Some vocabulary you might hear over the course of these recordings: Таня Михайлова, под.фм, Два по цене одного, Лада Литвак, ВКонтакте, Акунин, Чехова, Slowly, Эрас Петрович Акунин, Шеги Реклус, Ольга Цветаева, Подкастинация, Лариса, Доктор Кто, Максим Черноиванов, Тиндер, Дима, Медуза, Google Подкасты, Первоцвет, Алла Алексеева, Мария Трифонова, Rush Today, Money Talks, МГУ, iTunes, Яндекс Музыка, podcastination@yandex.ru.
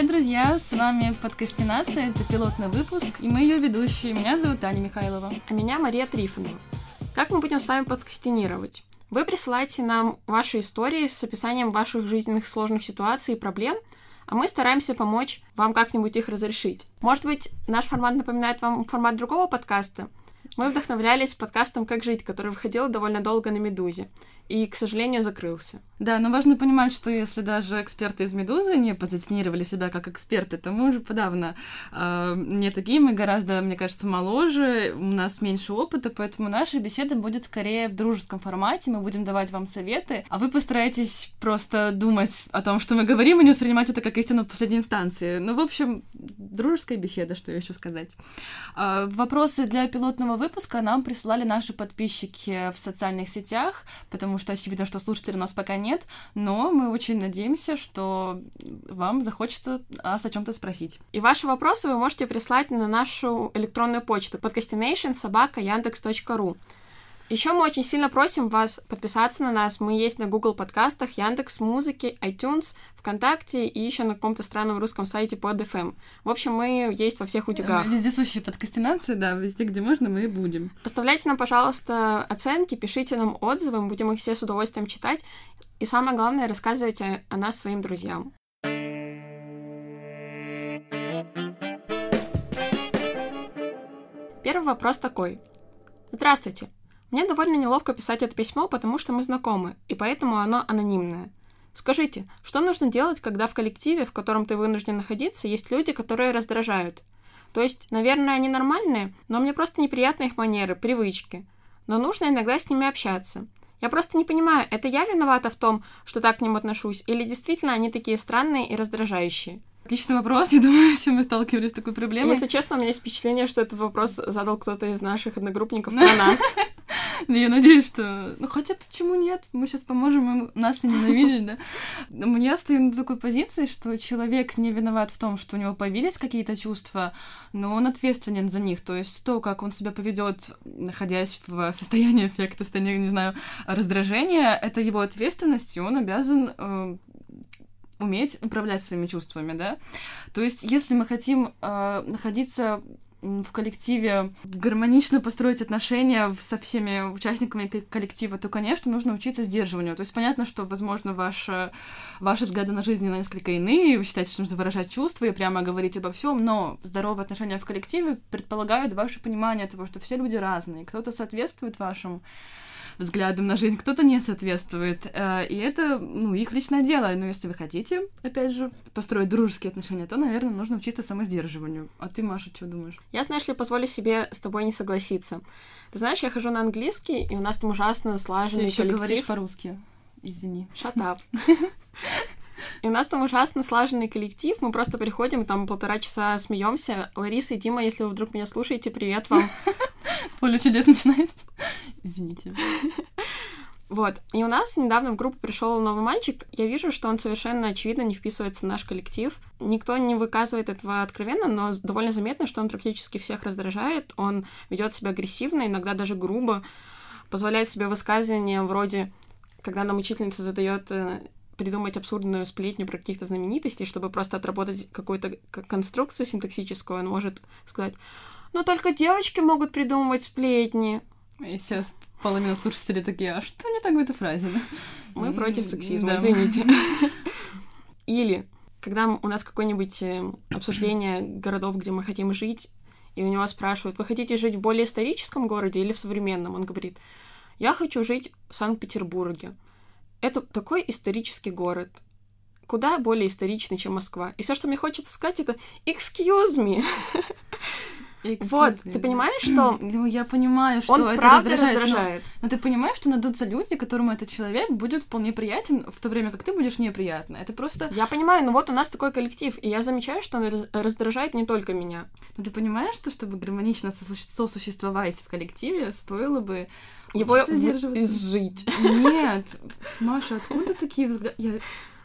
Привет, друзья! С вами «Подкастинация», это пилотный выпуск, и мы ее ведущие. Меня зовут Таня Михайлова. А меня Мария Трифонова. Как мы будем с вами подкастинировать? Вы присылаете нам ваши истории с описанием ваших жизненных сложных ситуаций и проблем, а мы стараемся помочь вам как-нибудь их разрешить. Может быть, наш формат напоминает вам формат другого подкаста? Мы вдохновлялись подкастом «Как жить», который выходил довольно долго на «Медузе» и, к сожалению, закрылся. Да, но важно понимать, что если даже эксперты из «Медузы» не позиционировали себя как эксперты, то мы уже подавно не такие, мы гораздо, мне кажется, моложе, у нас меньше опыта, поэтому наша беседа будет скорее в дружеском формате, мы будем давать вам советы, а вы постараетесь просто думать о том, что мы говорим, и не воспринимать это как истину в последней инстанции. Ну, в общем, дружеская беседа, что еще сказать. Вопросы для пилотного выпуска нам присылали наши подписчики в социальных сетях, потому что очевидно, что слушателей у нас пока нет, но мы очень надеемся, что вам захочется нас о чем-то спросить. И ваши вопросы вы можете прислать на нашу электронную почту podcastination@yandex.ru. Еще мы очень сильно просим вас подписаться на нас. Мы есть на Google Подкастах, Яндекс Музыке, iTunes, ВКонтакте и еще на каком-то странном русском сайте под.фм. В общем, мы есть во всех утюгах. Вездесущие подкастинации, да, везде, где можно, мы и будем. Оставляйте нам, пожалуйста, оценки, пишите нам отзывы, мы будем их все с удовольствием читать. И самое главное, рассказывайте о нас своим друзьям. Первый вопрос такой. Здравствуйте. Мне довольно неловко писать это письмо, потому что мы знакомы, и поэтому оно анонимное. Скажите, что нужно делать, когда в коллективе, в котором ты вынужден находиться, есть люди, которые раздражают? То есть, наверное, они нормальные, но мне просто неприятны их манеры, привычки. Но нужно иногда с ними общаться. Я просто не понимаю, это я виновата в том, что так к ним отношусь, или действительно они такие странные и раздражающие? Отличный вопрос, я думаю, все мы сталкивались с такой проблемой. Если честно, у меня есть впечатление, что этот вопрос задал кто-то из наших одногруппников про нас. Я надеюсь, что... Ну, хотя почему нет? Мы сейчас поможем им нас ненавидеть, да? Я стою на такой позиции, что человек не виноват в том, что у него появились какие-то чувства, но он ответственен за них. То есть то, как он себя поведет, находясь в состоянии эффекта, в состоянии, не знаю, раздражения, это его ответственность, и он обязан... уметь управлять своими чувствами, да? То есть, если мы хотим находиться в коллективе, гармонично построить отношения со всеми участниками коллектива, то, конечно, нужно учиться сдерживанию. То есть, понятно, что, возможно, ваши взгляды на жизнь несколько иные, вы считаете, что нужно выражать чувства и прямо говорить обо всем, но здоровые отношения в коллективе предполагают ваше понимание того, что все люди разные, кто-то соответствует вашим взглядом на жизнь, кто-то не соответствует. И это, их личное дело. Но если вы хотите, опять же, построить дружеские отношения, то, наверное, нужно учиться самосдерживанию. А ты, Маша, что думаешь? Я, знаешь ли, позволю себе с тобой не согласиться. Ты знаешь, я хожу на английский, и у нас там ужасно слаженный коллектив. Ты еще говоришь по-русски. Извини. Shut up. И у нас там ужасно слаженный коллектив, мы просто приходим, там полтора часа смеемся. Лариса и Дима, если вы вдруг меня слушаете, привет вам. Поле чудес начинается. Извините. Вот. И у нас недавно в группу пришел новый мальчик. Я вижу, что он совершенно очевидно не вписывается в наш коллектив. Никто не выказывает этого откровенно, но довольно заметно, что он практически всех раздражает. Он ведет себя агрессивно, иногда даже грубо, позволяет себе высказывания вроде, когда нам учительница задает... придумать абсурдную сплетню про каких-то знаменитостей, чтобы просто отработать какую-то конструкцию синтаксическую, он может сказать, но только девочки могут придумывать сплетни. И сейчас половина слушателей такие, а что не так в этой фразе? Мы против сексизма, извините. Или, когда у нас какое-нибудь обсуждение городов, где мы хотим жить, и у него спрашивают, вы хотите жить в более историческом городе или в современном? Он говорит, я хочу жить в Санкт-Петербурге. Это такой исторический город, куда более историчный, чем Москва. И все, что мне хочется сказать, это «excuse me». Вот, ты понимаешь, что... Ну, я понимаю, что он это правда раздражает. Но ты понимаешь, что найдутся люди, которым этот человек будет вполне приятен, в то время как ты будешь неприятна. Это просто... Я понимаю, но вот у нас такой коллектив, и я замечаю, что он раздражает не только меня. Но ты понимаешь, что чтобы гармонично сосуществовать в коллективе, стоило бы... Его изжить. Нет, Маша, откуда такие взгляды?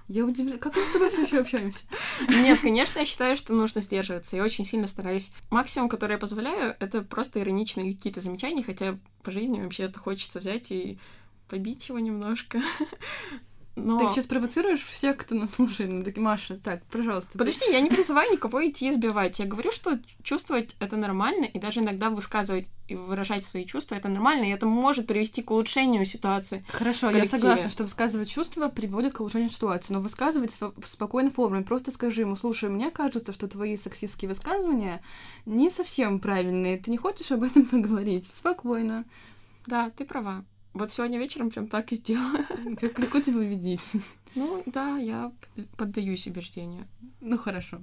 Я удивляюсь, как мы с тобой все еще общаемся? Нет, конечно, я считаю, что нужно сдерживаться. Я очень сильно стараюсь. Максимум, который я позволяю, это просто ироничные какие-то замечания, хотя по жизни вообще-то хочется взять и побить его немножко. Но... Ты сейчас провоцируешь всех, кто нас слушает. Ну, так, Маша, так, пожалуйста. Подожди, я не призываю никого идти избивать. Я говорю, что чувствовать это нормально, и даже иногда высказывать и выражать свои чувства — это нормально, и это может привести к улучшению ситуации. Хорошо, я согласна, что высказывать чувства приводит к улучшению ситуации, но высказывать в спокойной форме. Просто скажи ему: слушай, мне кажется, что твои сексистские высказывания не совсем правильные. Ты не хочешь об этом поговорить? Спокойно. Да, ты права. Вот сегодня вечером прям так и сделала. Как легко тебя убедить. Ну да, я поддаюсь убеждению. Ну хорошо.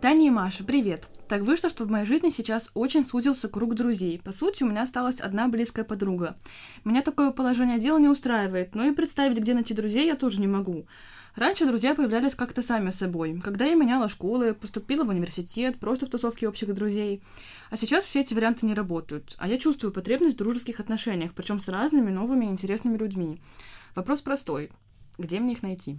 Таня и Маша, привет. Так вышло, что в моей жизни сейчас очень сузился круг друзей. По сути, у меня осталась одна близкая подруга. Меня такое положение дела не устраивает, но и представить, где найти друзей, я тоже не могу. Раньше друзья появлялись как-то сами собой, когда я меняла школы, поступила в университет, просто в тусовки общих друзей. А сейчас все эти варианты не работают, а я чувствую потребность в дружеских отношениях, причем с разными, новыми, интересными людьми. Вопрос простой. Где мне их найти?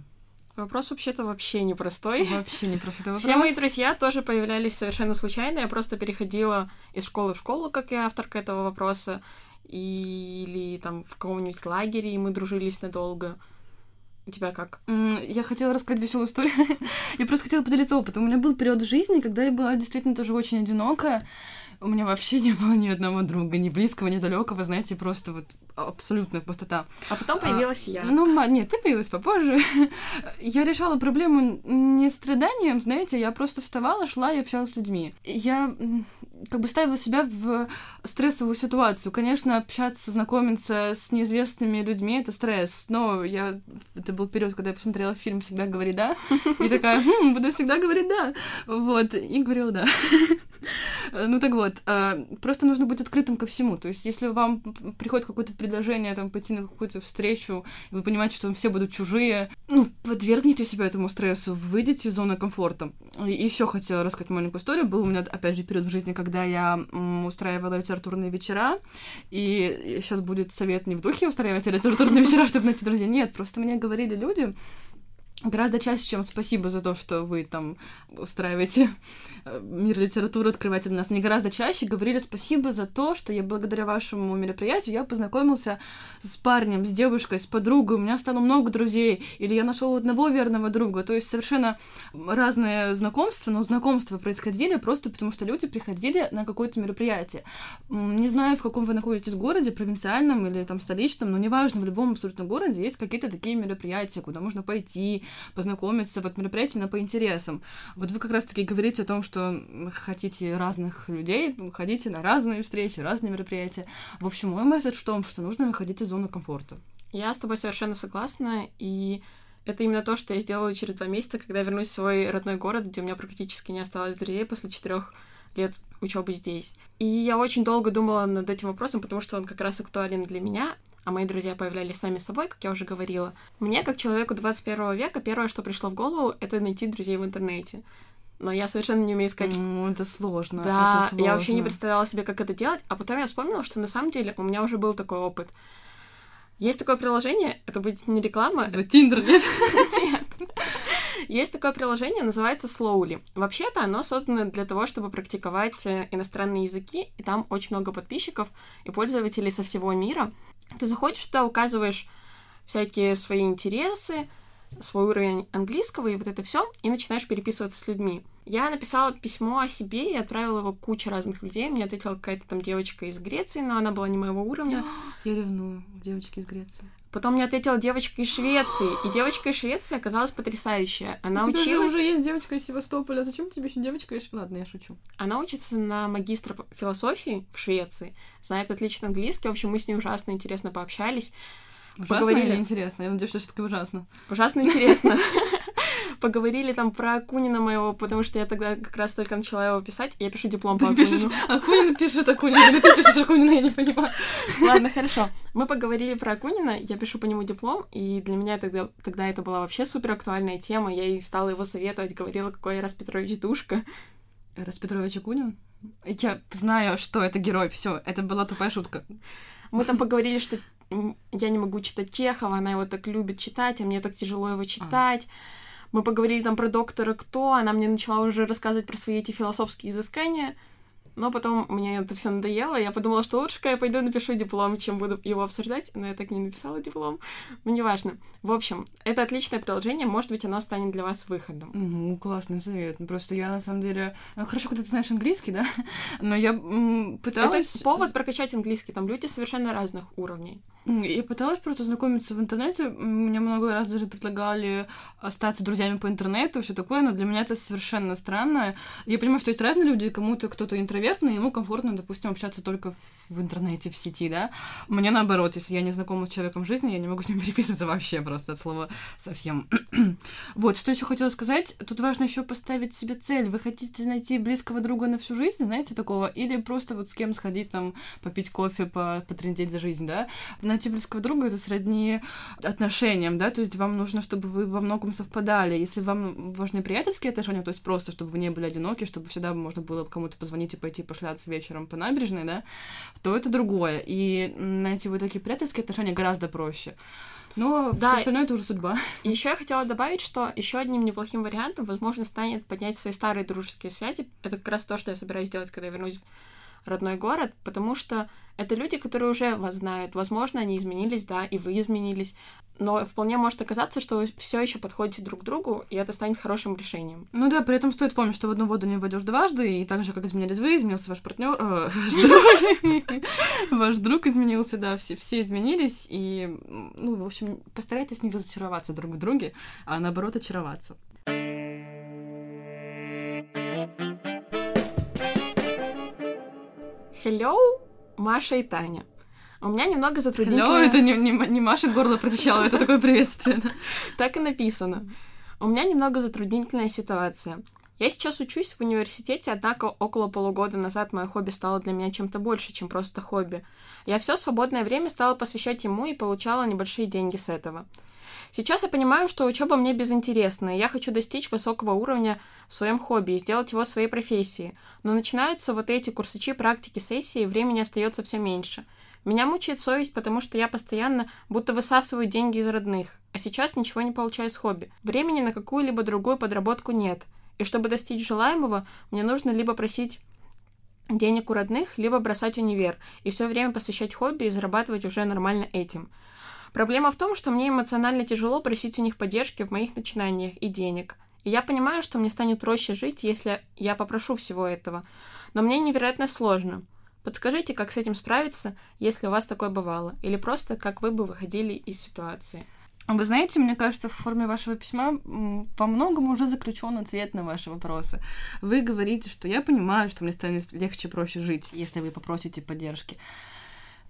Вопрос вообще-то вообще непростой. Вообще непростой вопрос. Все мои друзья тоже появлялись совершенно случайно, я просто переходила из школы в школу, как я авторка этого вопроса, или там в каком-нибудь лагере, и мы дружились надолго. У тебя как? Я хотела рассказать веселую историю. Я просто хотела поделиться опытом. У меня был период жизни, когда я была действительно тоже очень одинокая. У меня вообще не было ни одного друга, ни близкого, ни далекого, знаете, просто вот абсолютная пустота. А потом появилась я. Нет, ты появилась попозже. Я решала проблему не страданием, знаете, я просто вставала, шла и общалась с людьми. Я как бы ставила себя в стрессовую ситуацию. Конечно, общаться, знакомиться с неизвестными людьми — это стресс, но это был период, когда я посмотрела фильм «Всегда говори да», и такая: буду всегда говорить да. Вот, и говорила да. Ну так вот, просто нужно быть открытым ко всему. То есть, если вам приходит какое-то предложение там пойти на какую-то встречу, и вы понимаете, что там все будут чужие, подвергните себя этому стрессу, выйдите из зоны комфорта. И еще хотела рассказать маленькую историю. Был у меня, опять же, период в жизни, когда я устраивала литературные вечера, и сейчас будет совет: не в духе устраивать литературные вечера, чтобы найти друзей. Нет, просто мне говорили люди гораздо чаще, чем спасибо за то, что вы там устраиваете мир литературы, открываете для нас. Они гораздо чаще говорили спасибо за то, что я благодаря вашему мероприятию я познакомился с парнем, с девушкой, с подругой, у меня стало много друзей, или я нашел одного верного друга. То есть совершенно разные знакомства, но знакомства происходили просто потому, что люди приходили на какое-то мероприятие. Не знаю, в каком вы находитесь городе, провинциальном или там столичном, но неважно, в любом абсолютно городе есть какие-то такие мероприятия, куда можно пойти, познакомиться, вот мероприятия по интересам. Вот вы как раз-таки говорите о том, что хотите разных людей, ходите на разные встречи, разные мероприятия. В общем, мой месседж в том, что нужно выходить из зоны комфорта. Я с тобой совершенно согласна, и это именно то, что я сделала через 2 месяца, когда вернусь в свой родной город, где у меня практически не осталось друзей после 4 лет учебы здесь. И я очень долго думала над этим вопросом, потому что он как раз актуален для меня, а мои друзья появлялись сами собой, как я уже говорила. Мне, как человеку 21 века, первое, что пришло в голову, это найти друзей в интернете. Но я совершенно не умею искать... это сложно. Да, это сложно. Я вообще не представляла себе, как это делать, а потом я вспомнила, что на самом деле у меня уже был такой опыт. Есть такое приложение, это будет не реклама... Что, Тиндер, нет? Нет. Есть такое приложение, называется Slowly. Вообще-то оно создано для того, чтобы практиковать иностранные языки, и там очень много подписчиков и пользователей со всего мира. Ты заходишь туда, указываешь всякие свои интересы, свой уровень английского и вот это все, и начинаешь переписываться с людьми. Я написала письмо о себе и отправила его куче разных людей. Мне ответила какая-то там девочка из Греции, но она была не моего уровня. Я ревную девочки из Греции. Потом мне ответила девочка из Швеции, и девочка из Швеции оказалась потрясающая. Она училась... У тебя же уже есть девочка из Севастополя, зачем тебе еще девочка из Швеции? Ладно, я шучу. Она учится на магистра философии в Швеции, знает отлично английский, в общем, мы с ней ужасно интересно пообщались. Ужасно поговорили... или интересно? Я надеюсь, что все-таки ужасно. Ужасно интересно. Поговорили там про Акунина моего, потому что я тогда как раз только начала его писать, я пишу диплом по Акунину. Акунин пишет Акунина, или ты пишешь Акунина, я не понимаю. Ладно, хорошо. Мы поговорили про Акунина, я пишу по нему диплом, и для меня тогда это была вообще супер актуальная тема, я и стала его советовать, говорила, какой Эрас Петрович душка. Эрас Петрович Акунин? Я знаю, что это герой, все, это была тупая шутка. Мы там поговорили, что я не могу читать Чехова, она его так любит читать, а мне так тяжело его читать. Мы поговорили там про Доктора Кто, она мне начала уже рассказывать про свои эти философские изыскания. Но потом мне это все надоело, я подумала, что лучше-ка я пойду напишу диплом, чем буду его обсуждать, но я так и не написала диплом, но неважно. В общем, это отличное приложение, может быть, оно станет для вас выходом. Ну, классный совет. Просто я, на самом деле... Хорошо, когда ты знаешь английский, да? Но я пыталась... Это повод прокачать английский, там люди совершенно разных уровней. Я пыталась просто знакомиться в интернете, мне много раз даже предлагали остаться друзьями по интернету, все такое, но для меня это совершенно странно. Я понимаю, что есть разные люди, кому-то кто-то интровертный, ему комфортно, допустим, общаться только в интернете, в сети, да. Мне наоборот, если я не знакома с человеком в жизни, я не могу с ним переписываться вообще просто от слова совсем. Вот, что еще хотела сказать, тут важно еще поставить себе цель. Вы хотите найти близкого друга на всю жизнь, знаете, такого, или просто вот с кем сходить там попить кофе, потрындеть за жизнь, да. Найти близкого друга — это сродни отношениям, да, то есть вам нужно, чтобы вы во многом совпадали. Если вам важны приятельские отношения, то есть просто, чтобы вы не были одиноки, чтобы всегда можно было кому-то позвонить и пойти пошляться вечером по набережной, да, то это другое. И найти вот такие приятельские отношения гораздо проще. Но да, все остальное — это уже судьба. И еще я хотела добавить, что еще одним неплохим вариантом, возможно, станет поднять свои старые дружеские связи. Это как раз то, что я собираюсь делать, когда я вернусь в родной город, потому что это люди, которые уже вас знают. Возможно, они изменились, да, и вы изменились. Но вполне может оказаться, что вы все еще подходите друг к другу, и это станет хорошим решением. Ну да, при этом стоит помнить, что в одну воду не войдешь дважды, и так же, как изменились вы, изменился ваш партнер, ваш друг изменился, да, все изменились, и, ну, в общем, постарайтесь не разочароваться друг в друге, а наоборот, очароваться. Hello, Маша и Таня. У меня немного затруднительное... Hello, это не Маша горло прочищала, это такое приветствие. Так и написано. У меня немного затруднительная ситуация. Я сейчас учусь в университете, однако около полугода назад мое хобби стало для меня чем-то больше, чем просто хобби. Я все свободное время стала посвящать ему и получала небольшие деньги с этого. Сейчас я понимаю, что учеба мне безинтересна, и я хочу достичь высокого уровня в своем хобби и сделать его своей профессией. Но начинаются вот эти курсачи, практики, сессии, и времени остается все меньше. Меня мучает совесть, потому что я постоянно будто высасываю деньги из родных, а сейчас ничего не получаю с хобби. Времени на какую-либо другую подработку нет. И чтобы достичь желаемого, мне нужно либо просить денег у родных, либо бросать универ, и все время посвящать хобби и зарабатывать уже нормально этим. Проблема в том, что мне эмоционально тяжело просить у них поддержки в моих начинаниях и денег. И я понимаю, что мне станет проще жить, если я попрошу всего этого. Но мне невероятно сложно. Подскажите, как с этим справиться, если у вас такое бывало? Или просто как вы бы выходили из ситуации? Вы знаете, мне кажется, в форме вашего письма во многом уже заключен ответ на ваши вопросы. Вы говорите, что я понимаю, что мне станет легче, проще жить, если вы попросите поддержки.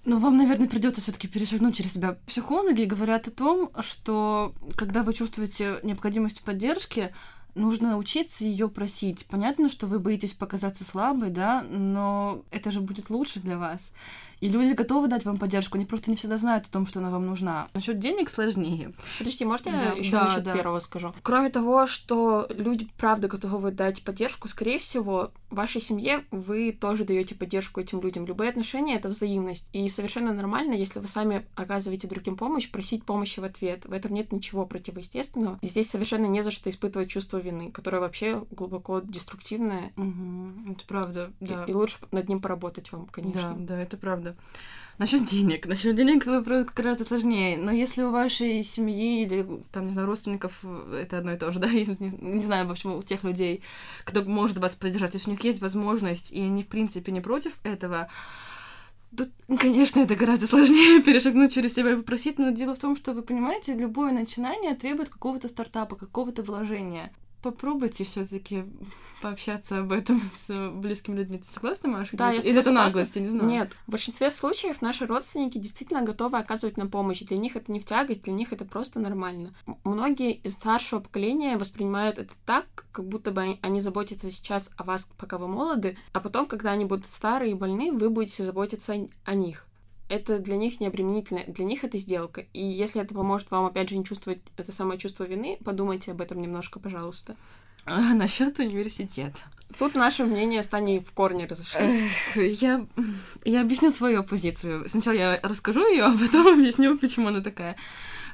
Но вам, наверное, придется все-таки перешагнуть через себя. Психологи говорят о том, что когда вы чувствуете необходимость поддержки, нужно научиться ее просить. Понятно, что вы боитесь показаться слабой, да, но это же будет лучше для вас. И люди готовы дать вам поддержку, они просто не всегда знают о том, что она вам нужна. Насчет денег сложнее. Подожди, можно я еще насчет первого скажу? Кроме того, что люди, правда, готовы дать поддержку, скорее всего, в вашей семье вы тоже даете поддержку этим людям. Любые отношения — это взаимность. И совершенно нормально, если вы сами оказываете другим помощь, просить помощи в ответ. В этом нет ничего противоестественного. Здесь совершенно не за что испытывать чувство вины, которое вообще глубоко деструктивное. Угу, это правда, да. И лучше над ним поработать вам, конечно. Да, это правда. Насчет денег вопрос гораздо сложнее, но если у вашей семьи или, там, не знаю, родственников, это одно и то же, да, я не знаю, в общем, у тех людей, кто может вас поддержать, если у них есть возможность, и они, в принципе, не против этого, тут, конечно, это гораздо сложнее перешагнуть через себя и попросить, но дело в том, что вы понимаете, любое начинание требует какого-то стартапа, какого-то вложения. Попробуйте все-таки пообщаться об этом с близкими людьми. Ты согласна, Маша? Да, или это наглость, я не знаю. Нет, в большинстве случаев наши родственники действительно готовы оказывать нам помощь. Для них это не в тягость, для них это просто нормально. Многие из старшего поколения воспринимают это так, как будто бы они заботятся сейчас о вас, пока вы молоды, а потом, когда они будут старые и больны, вы будете заботиться о них. Это для них не обременительно, для них это сделка. И если это поможет вам, опять же, не чувствовать это самое чувство вины, подумайте об этом немножко, пожалуйста. А насчет университета. Тут наше мнение с Таней в корне разошлись. Я объясню свою позицию. Сначала я расскажу ее, а потом объясню, почему она такая.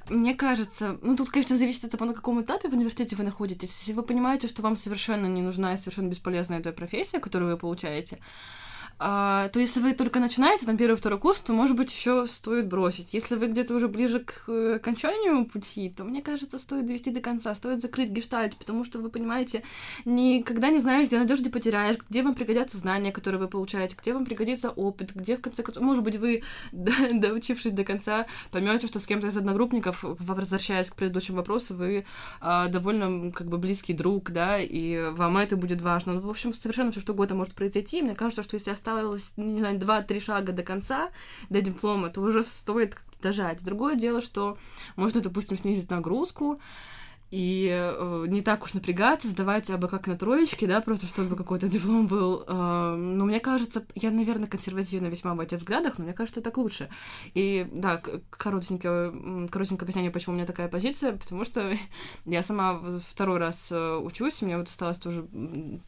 Мне кажется, ну тут, конечно, зависит от того, на каком этапе в университете вы находитесь. Если вы понимаете, что вам совершенно не нужна и совершенно бесполезна эта профессия, которую вы получаете, то если вы только начинаете, там, первый-второй курс, то, может быть, еще стоит бросить. Если вы где-то уже ближе к окончанию пути, то, мне кажется, стоит довести до конца, стоит закрыть гештальт, потому что, вы понимаете, никогда не знаешь, где найдешь, где потеряешь, где вам пригодятся знания, которые вы получаете, где вам пригодится опыт, где, в конце концов, может быть, вы, доучившись до конца, поймете, что с кем-то из одногруппников, возвращаясь к предыдущему вопросу, вы довольно, как бы, близкий друг, да, и вам это будет важно. Ну, в общем, совершенно все что угодно может произойти, и мне кажется, что если осталось, не знаю, 2-3 шага до конца, до диплома, то уже стоит как-то дожать. Другое дело, что можно, допустим, снизить нагрузку и не так уж напрягаться, сдавать абы как на троечки, да, просто чтобы какой-то диплом был. Но мне кажется, я, наверное, консервативна весьма в этих взглядах, но мне кажется, так лучше. И, да, коротенькое объяснение, почему у меня такая позиция, потому что я сама второй раз учусь, у меня вот осталось тоже 3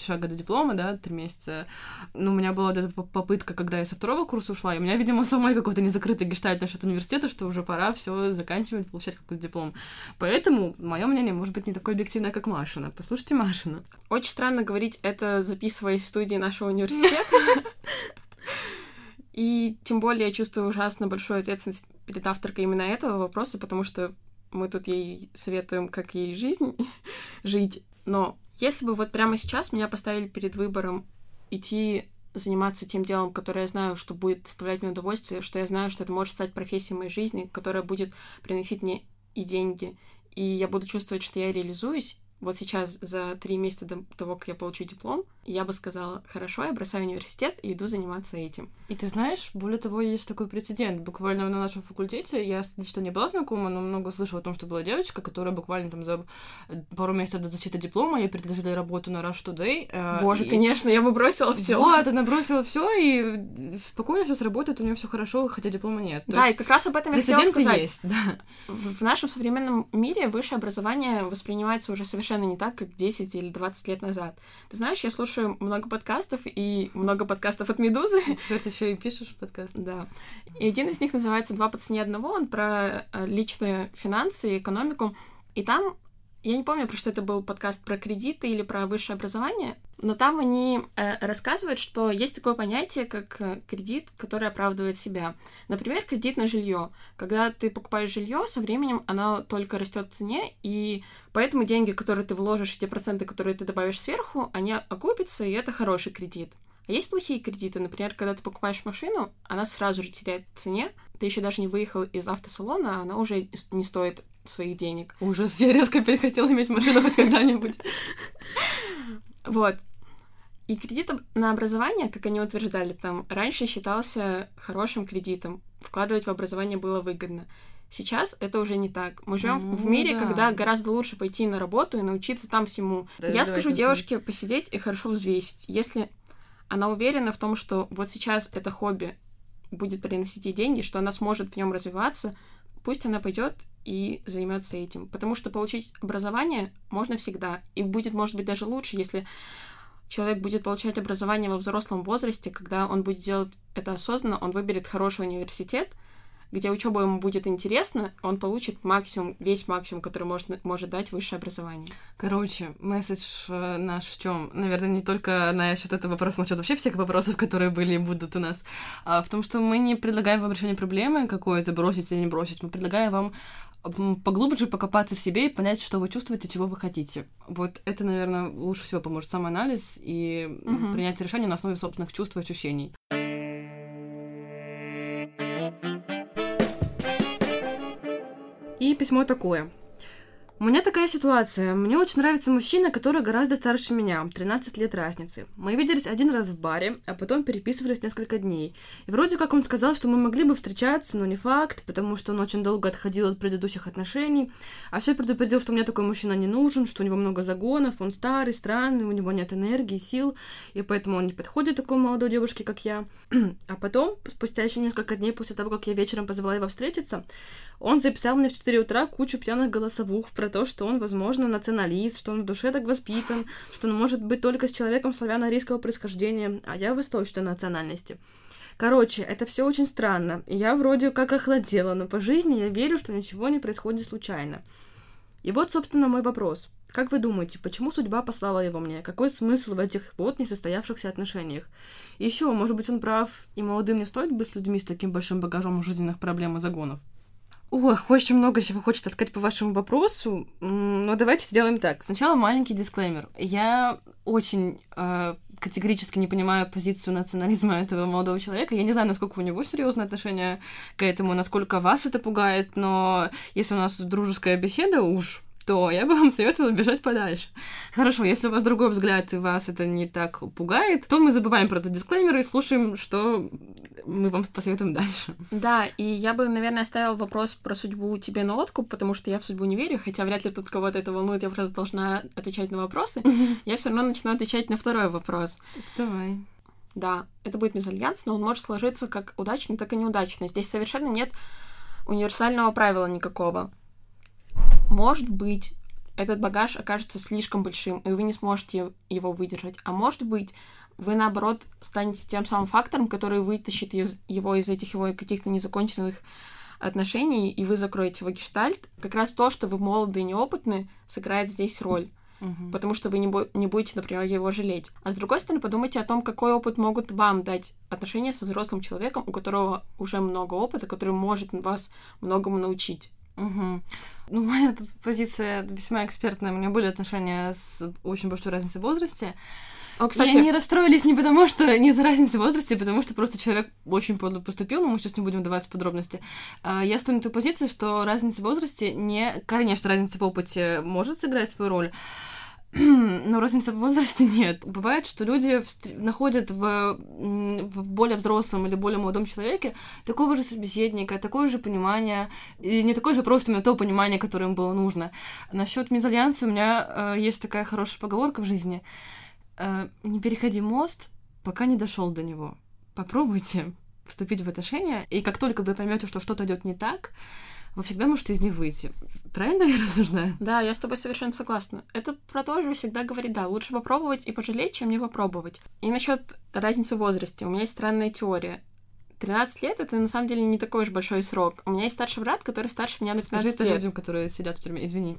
шага до диплома, да, 3 месяца. Но у меня была вот эта попытка, когда я со второго курса ушла, и у меня, видимо, самой какой-то незакрытый гештальт насчет университета, что уже пора все заканчивать, получать какой-то диплом. Поэтому мое мнение может быть не такое объективное, как Машина. Послушайте Машину. Очень странно говорить это, записываясь в студии нашего университета. И тем более я чувствую ужасно большую ответственность перед авторкой именно этого вопроса, потому что мы тут ей советуем, как ей жизнь жить. Но если бы вот прямо сейчас меня поставили перед выбором идти заниматься тем делом, которое я знаю, что будет доставлять мне удовольствие, что я знаю, что это может стать профессией моей жизни, которая будет приносить мне и деньги, и я буду чувствовать, что я реализуюсь. Вот сейчас, за 3 месяца до того, как я получу диплом, я бы сказала: хорошо, я бросаю университет и иду заниматься этим. И ты знаешь, более того, есть такой прецедент. Буквально на нашем факультете, я лично не была знакома, но много слышала о том, что была девочка, которая буквально там за пару месяцев до защиты диплома ей предложили работу на Rush Today. Боже, конечно, я бы бросила все. Вот, она бросила все и спокойно сейчас работает, у нее все хорошо, хотя диплома нет. Да, и как раз об этом я хотела сказать. Есть, да. В нашем современном мире высшее образование воспринимается уже совершенно не так, как 10 или 20 лет назад. Ты знаешь, я слушаю много подкастов, и много подкастов от Медузы. Теперь ты еще и пишешь подкаст. Да. И один из них называется «Два по цене одного», он про личные финансы и экономику. И там, я не помню, про что это был подкаст, про кредиты или про высшее образование, но там они рассказывают, что есть такое понятие, как кредит, который оправдывает себя. Например, кредит на жилье. Когда ты покупаешь жилье, со временем оно только растет в цене, и поэтому деньги, которые ты вложишь, и те проценты, которые ты добавишь сверху, они окупятся, и это хороший кредит. А есть плохие кредиты, например, когда ты покупаешь машину, она сразу же теряет в цене, ты еще даже не выехал из автосалона, а она уже не стоит своих денег. Ужас, я резко перехотела иметь машину хоть когда-нибудь. Вот. И кредит на образование, как они утверждали, там раньше считался хорошим кредитом, вкладывать в образование было выгодно. Сейчас это уже не так. Мы живем в мире, да, когда гораздо лучше пойти на работу и научиться там всему. Да, я скажу девушке посидеть и хорошо взвесить. Если она уверена в том, что вот сейчас это хобби будет приносить ей деньги, что она сможет в нем развиваться, пусть она пойдет и займется этим. Потому что получить образование можно всегда. И будет, может быть, даже лучше, если человек будет получать образование во взрослом возрасте, когда он будет делать это осознанно, он выберет хороший университет, где учеба ему будет интересна, он получит максимум, весь максимум, который может дать высшее образование. Короче, месседж наш в чем? Наверное, не только насчет этого вопроса, насчет вообще всех вопросов, которые были и будут у нас, а в том, что мы не предлагаем вам решение проблемы какое-то, бросить или не бросить, мы предлагаем вам поглубже покопаться в себе и понять, что вы чувствуете, чего вы хотите. Вот это, наверное, лучше всего поможет самоанализ и принятие решения на основе собственных чувств и ощущений. И письмо такое. У меня такая ситуация. Мне очень нравится мужчина, который гораздо старше меня, 13 лет разницы. Мы виделись один раз в баре, а потом переписывались несколько дней. И вроде как он сказал, что мы могли бы встречаться, но не факт, потому что он очень долго отходил от предыдущих отношений. А еще предупредил, что мне такой мужчина не нужен, что у него много загонов, он старый, странный, у него нет энергии, сил, и поэтому он не подходит такой молодой девушке, как я. А потом, спустя еще несколько дней после того, как я вечером позвала его встретиться, Он записал мне в 4 утра кучу пьяных голосовух про то, что он, возможно, националист, что он в душе так воспитан, что он может быть только с человеком славяно-арийского происхождения, а я восточной национальности. Короче, это все очень странно. Я вроде как охладела, но по жизни я верю, что ничего не происходит случайно. И вот, собственно, мой вопрос. Как вы думаете, почему судьба послала его мне? Какой смысл в этих вот несостоявшихся отношениях? И еще, может быть, он прав, и молодым не стоит быть с людьми с таким большим багажом жизненных проблем и загонов? Ох, очень много чего хочется сказать по вашему вопросу, но давайте сделаем так. Сначала маленький дисклеймер. Я очень категорически не понимаю позицию национализма этого молодого человека. Я не знаю, насколько у него серьезное отношение к этому, насколько вас это пугает, но если у нас дружеская беседа, уж... то я бы вам советовала бежать подальше. Хорошо, если у вас другой взгляд и вас это не так пугает, то мы забываем про этот дисклеймер и слушаем, что мы вам посоветуем дальше. Да, и я бы, наверное, оставила вопрос про судьбу тебе на откуп, потому что я в судьбу не верю, хотя вряд ли тут кого-то это волнует, я просто должна отвечать на вопросы. Я все равно начну отвечать на второй вопрос. Давай. Да, это будет мезальянс, но он может сложиться как удачно, так и неудачно. Здесь совершенно нет универсального правила никакого. Может быть, этот багаж окажется слишком большим, и вы не сможете его выдержать. А может быть, вы, наоборот, станете тем самым фактором, который вытащит его из этих его каких-то незаконченных отношений, и вы закроете его гештальт. Как раз то, что вы молоды и неопытны, сыграет здесь роль. Угу. Потому что вы не будете, например, его жалеть. А с другой стороны, подумайте о том, какой опыт могут вам дать отношения со взрослым человеком, у которого уже много опыта, который может вас многому научить. Угу. Ну, моя тут позиция весьма экспертная. У меня были отношения с очень большой разницей в возрасте. О, кстати... И они расстроились не потому, что не из-за разницы в возрасте, потому что просто человек очень подло поступил, но мы сейчас не будем вдаваться в подробности. Я стою на той позиции, что разница в возрасте не... Конечно, разница в опыте может сыграть свою роль, но разницы в возрасте нет. Бывает, что люди находят в более взрослом или более молодом человеке такого же собеседника, такое же понимание, и не такое же просто, но то понимание, которое им было нужно. Насчет мезальянса у меня есть такая хорошая поговорка в жизни. Не переходи мост, пока не дошел до него. Попробуйте вступить в отношения, и как только вы поймете, что что-то идет не так, вы всегда можете из них выйти. Правильно я рассуждаю? Да, я с тобой совершенно согласна. Это про то же всегда говорит, да, лучше попробовать и пожалеть, чем не попробовать. И насчет разницы в возрасте. У меня есть странная теория. 13 лет — это, на самом деле, не такой уж большой срок. У меня есть старший брат, который старше меня на 15 лет. Скажи это людям, которые сидят в тюрьме. Извини.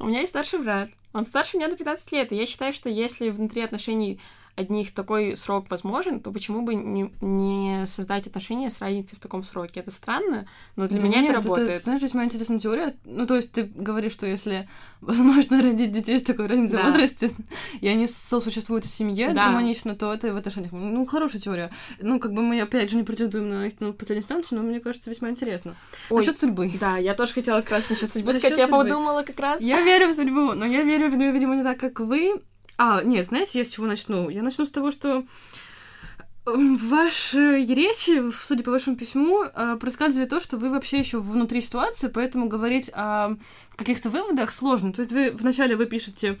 У меня есть старший брат. Он старше меня на 15 лет. И я считаю, что если внутри отношений одних такой срок возможен, то почему бы не создать отношения с разницей в таком сроке? Это странно, но для меня это работает. Это, знаешь, весьма интересная теория. Ну, то есть ты говоришь, что если возможно родить детей с такой разницей в возрасте, и они сосуществуют в семье гармонично, то это и в отношениях. Ну, хорошая теория. Ну, как бы мы, опять же, не претендуем на истину в последней станции, но мне кажется, весьма интересно. Насчет судьбы. Да, я тоже хотела как раз насчет судьбы сказать. Я подумала как раз. Я верю в судьбу, но я верю, видимо, не так, как вы. А, нет, знаете, я с чего начну? Я начну с того, что в вашей речи, судя по вашему письму, проскальзывает то, что вы вообще еще внутри ситуации, поэтому говорить о каких-то выводах сложно. То есть вначале вы пишете,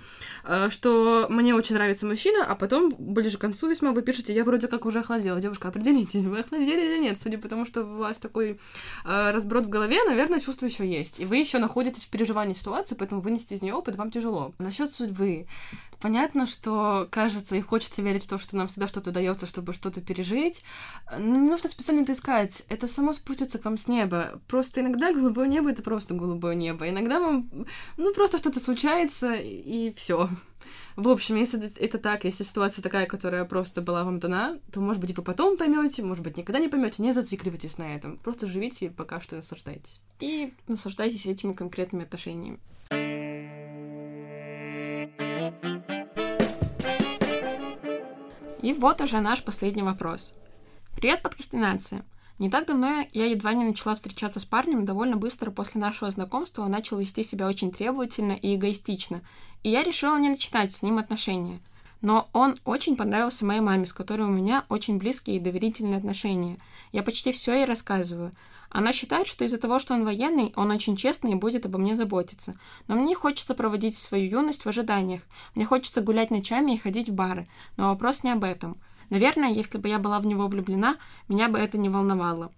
что «мне очень нравится мужчина», а потом, ближе к концу весьма, вы пишете «я вроде как уже охладела». Девушка, определитесь, вы охладели или нет? Судя по тому, что у вас такой разброд в голове, наверное, чувство еще есть. И вы еще находитесь в переживании ситуации, поэтому вынести из нее опыт вам тяжело. Насчет судьбы. Понятно, что кажется и хочется верить в то, что нам всегда что-то удается, чтобы что-то пережить. Но не нужно специально это искать. Это само спустится к вам с неба. Просто иногда голубое небо — это просто голубое небо. Иногда вам, просто что-то случается, и все. В общем, если это так, если ситуация такая, которая просто была вам дана, то, может быть, и потом поймете, может быть, никогда не поймете. Не зацикливайтесь на этом. Просто живите и пока что наслаждайтесь. И наслаждайтесь этими конкретными отношениями. И вот уже наш последний вопрос. Привет, подкастинация. Не так давно я едва не начала встречаться с парнем, довольно быстро после нашего знакомства он начал вести себя очень требовательно и эгоистично, и я решила не начинать с ним отношения. Но он очень понравился моей маме, с которой у меня очень близкие и доверительные отношения. Я почти все ей рассказываю. Она считает, что из-за того, что он военный, он очень честный и будет обо мне заботиться. Но мне хочется проводить свою юность в ожиданиях. Мне хочется гулять ночами и ходить в бары. Но вопрос не об этом. Наверное, если бы я была в него влюблена, меня бы это не волновало.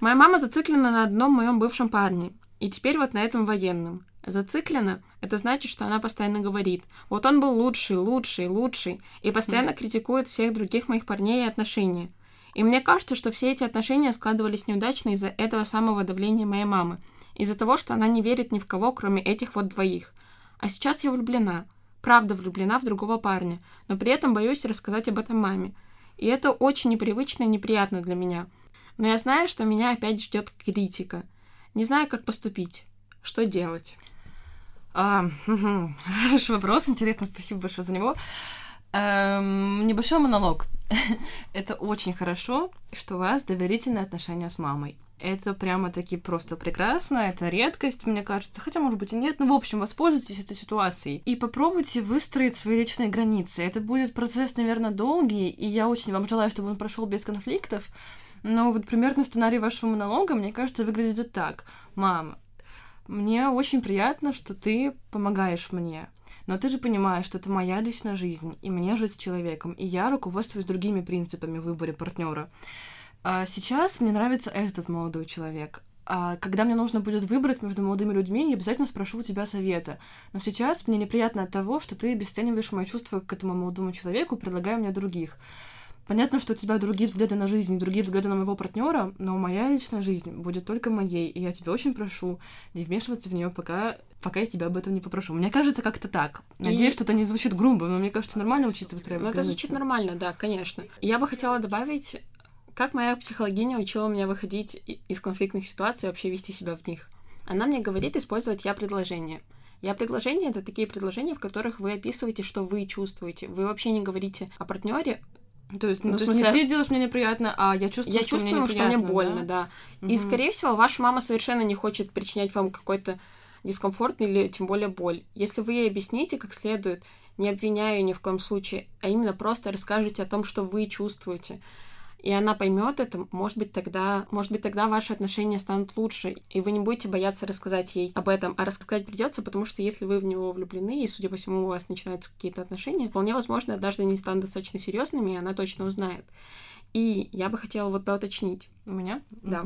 Моя мама зациклена на одном моем бывшем парне. И теперь вот на этом военном. Зациклена — это значит, что она постоянно говорит. Вот он был лучший. И постоянно критикует всех других моих парней и отношения. И мне кажется, что все эти отношения складывались неудачно из-за этого самого давления моей мамы. Из-за того, что она не верит ни в кого, кроме этих вот двоих. А сейчас я влюблена. Правда влюблена в другого парня. Но при этом боюсь рассказать об этом маме. И это очень непривычно и неприятно для меня. Но я знаю, что меня опять ждет критика. Не знаю, как поступить. Что делать? Хороший вопрос, интересно, спасибо большое за него. Небольшой монолог. Это очень хорошо, что у вас доверительные отношения с мамой. Это прямо-таки просто прекрасно, это редкость, мне кажется. Хотя, может быть, и нет. Но, в общем, воспользуйтесь этой ситуацией. И попробуйте выстроить свои личные границы. Это будет процесс, наверное, долгий, и я очень вам желаю, чтобы он прошел без конфликтов. Но вот примерно сценарий вашего монолога, мне кажется, выглядит так. «Мама, мне очень приятно, что ты помогаешь мне. Но ты же понимаешь, что это моя личная жизнь, и мне жить с человеком, и я руководствуюсь другими принципами в выборе партнера. Сейчас мне нравится этот молодой человек. Когда мне нужно будет выбрать между молодыми людьми, я обязательно спрошу у тебя совета. Но сейчас мне неприятно от того, что ты обесцениваешь мои чувства к этому молодому человеку, предлагая мне других. Понятно, что у тебя другие взгляды на жизнь, другие взгляды на моего партнера, но моя личная жизнь будет только моей, и я тебя очень прошу не вмешиваться в нее, пока я тебя об этом не попрошу». Мне кажется, как-то так. Надеюсь, что это не звучит грубо, но мне кажется, нормально учиться выстраивать границы. Это звучит нормально, да, конечно. Я бы хотела добавить, как моя психологиня учила меня выходить из конфликтных ситуаций и вообще вести себя в них. Она мне говорит использовать «я-предложение». «Я-предложение» — это такие предложения, в которых вы описываете, что вы чувствуете. Вы вообще не говорите о партнере. То есть, ну, в смысле, не ты делаешь мне неприятно, а я чувствую, что мне больно. И, скорее всего, ваша мама совершенно не хочет причинять вам какой-то дискомфорт или тем более боль. Если вы ей объясните как следует, не обвиняя ее ни в коем случае, а именно просто расскажете о том, что вы чувствуете, и она поймет это, может быть, тогда ваши отношения станут лучше, и вы не будете бояться рассказать ей об этом. А рассказать придется, потому что если вы в него влюблены, и, судя по всему, у вас начинаются какие-то отношения, вполне возможно, даже они станут достаточно серьезными, и она точно узнает. И я бы хотела вот поуточнить. У меня? Да.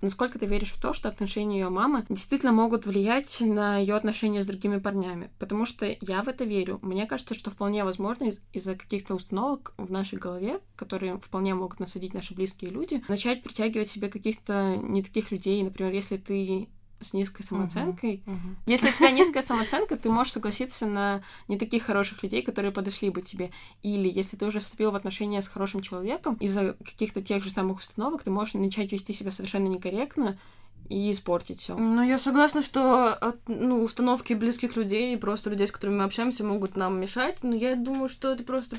Насколько ты веришь в то, что отношения ее мамы действительно могут влиять на ее отношения с другими парнями? Потому что я в это верю. Мне кажется, что вполне возможно из-за каких-то установок в нашей голове, которые вполне могут насадить наши близкие люди, начать притягивать себе каких-то не таких людей. Например, если ты с низкой самооценкой. Если у тебя низкая самооценка, ты можешь согласиться на не таких хороших людей, которые подошли бы тебе. Или если ты уже вступил в отношения с хорошим человеком, из-за каких-то тех же самых установок ты можешь начать вести себя совершенно некорректно и испортить все. Ну, я согласна, что установки близких людей и просто людей, с которыми мы общаемся, могут нам мешать, но я думаю, что это просто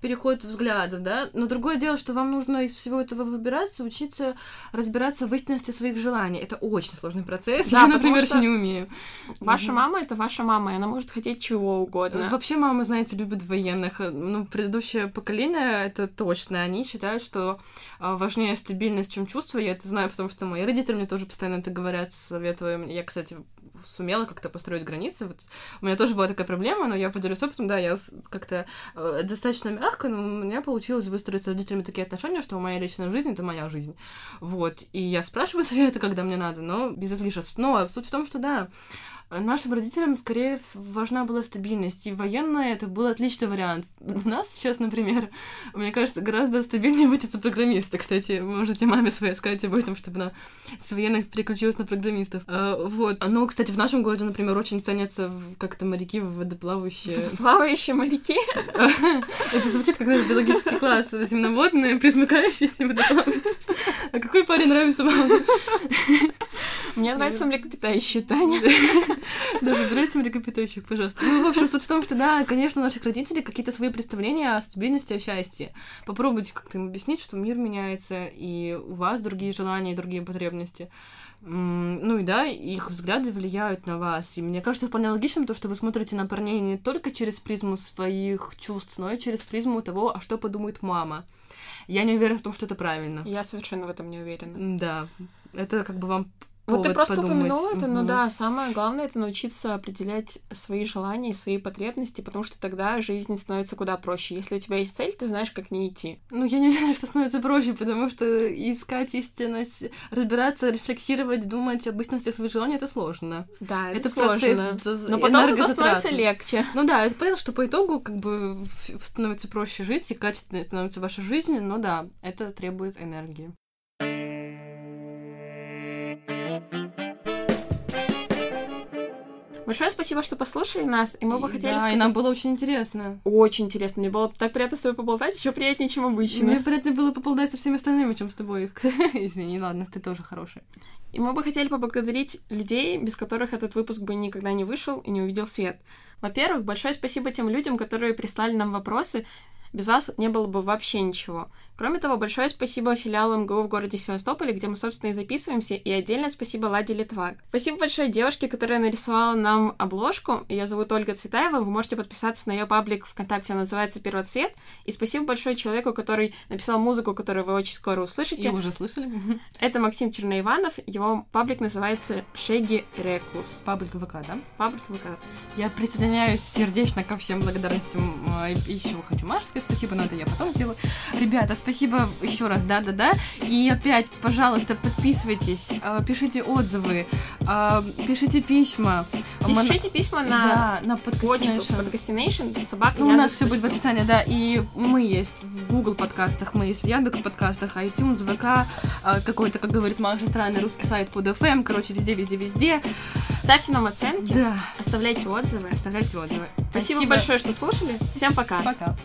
переход взглядов, да? Но другое дело, что вам нужно из всего этого выбираться, учиться разбираться в истинности своих желаний. Это очень сложный процесс, да, я, например, еще не умею. Ваша мама — это ваша мама, и она может хотеть чего угодно. Вообще, мамы, знаете, любят военных. Предыдущее поколение — это точно. Они считают, что важнее стабильность, чем чувство. Я это знаю, потому что мои родители мне тоже постоянно это говорят, советуем. Я, кстати, сумела как-то построить границы. Вот у меня тоже была такая проблема, но я поделюсь опытом, да, я как-то достаточно мягко, но у меня получилось выстроить с родителями такие отношения, что моя личная жизнь — это моя жизнь. Вот. И я спрашиваю совета, когда мне надо, но без излишеств. Но суть в том, что да, нашим родителям скорее важна была стабильность, и военная — это был отличный вариант. У нас сейчас, например, мне кажется, гораздо стабильнее учатся программисты. Кстати, можете маме своей сказать об этом, чтобы она с военных переключилась на программистов. Вот. Но, кстати, в нашем городе, например, очень ценятся как-то моряки, водоплавающие. Водоплавающие моряки? Это звучит как наш биологический класс. Земноводные, пресмыкающиеся водоплавающие. А какой парень нравится маме? Мне нравится млекопитающие, Таня. Да, выбирайте млекопитающих, пожалуйста. Ну, в общем, суть в том, что, да, конечно, у наших родителей какие-то свои представления о стабильности, о счастье. Попробуйте как-то им объяснить, что мир меняется, и у вас другие желания, другие потребности. Ну и да, их взгляды влияют на вас. И мне кажется, вполне логично то, что вы смотрите на парней не только через призму своих чувств, но и через призму того, а что подумает мама. Я не уверена в том, что это правильно. Я совершенно в этом не уверена. Да, это как бы вам Вот ты просто упомянула это, но да, самое главное — это научиться определять свои желания, свои потребности, потому что тогда жизнь становится куда проще. Если у тебя есть цель, ты знаешь, как к ней идти. Ну, я не уверена, что становится проще, потому что искать истинность, разбираться, рефлексировать, думать об истинности своих желаний — это сложно. Да, это сложно. Процесс, но потом становится легче. Ну да, это понятно, что по итогу как бы становится проще жить, и качественнее становится ваша жизнь, но да, это требует энергии. Большое спасибо, что послушали нас, и мы бы хотели сказать... Да, и нам было очень интересно. Очень интересно. Мне было так приятно с тобой поболтать, еще приятнее, чем обычно. Мне приятно было поболтать со всеми остальными, чем с тобой. Извини, ладно, ты тоже хорошая. И мы бы хотели поблагодарить людей, без которых этот выпуск бы никогда не вышел и не увидел свет. Во-первых, большое спасибо тем людям, которые прислали нам вопросы. Без вас не было бы вообще ничего. Кроме того, большое спасибо филиалу МГУ в городе Севастополе, где мы, собственно, и записываемся, и отдельное спасибо Ладе Литвак. Спасибо большое девушке, которая нарисовала нам обложку. Ее зовут Ольга Цветаева, вы можете подписаться на ее паблик ВКонтакте, он называется «Первоцвет». И спасибо большое человеку, который написал музыку, которую вы очень скоро услышите. И уже слышали. Это Максим Черноиванов, его паблик называется «Шеги Реклус». Паблик ВК, да? Паблик ВК. Я присоединяюсь сердечно ко всем благодарностям. Еще хочу Маше сказать спасибо, но это я потом сделаю. Ребята, спасибо еще раз, да-да-да. И опять, пожалуйста, подписывайтесь, пишите отзывы, пишите письма. Пишите письма на podcastination@yandex.ru. Ну, у нас все будет в описании, да. И мы есть в Google подкастах, мы есть в Яндекс подкастах, iTunes, ВК, какой-то, как говорит Маша, странный русский сайт под.фм. Короче, везде-везде-везде. Ставьте нам оценки, да. Оставляйте отзывы. Спасибо большое, что слушали. Всем пока. Пока.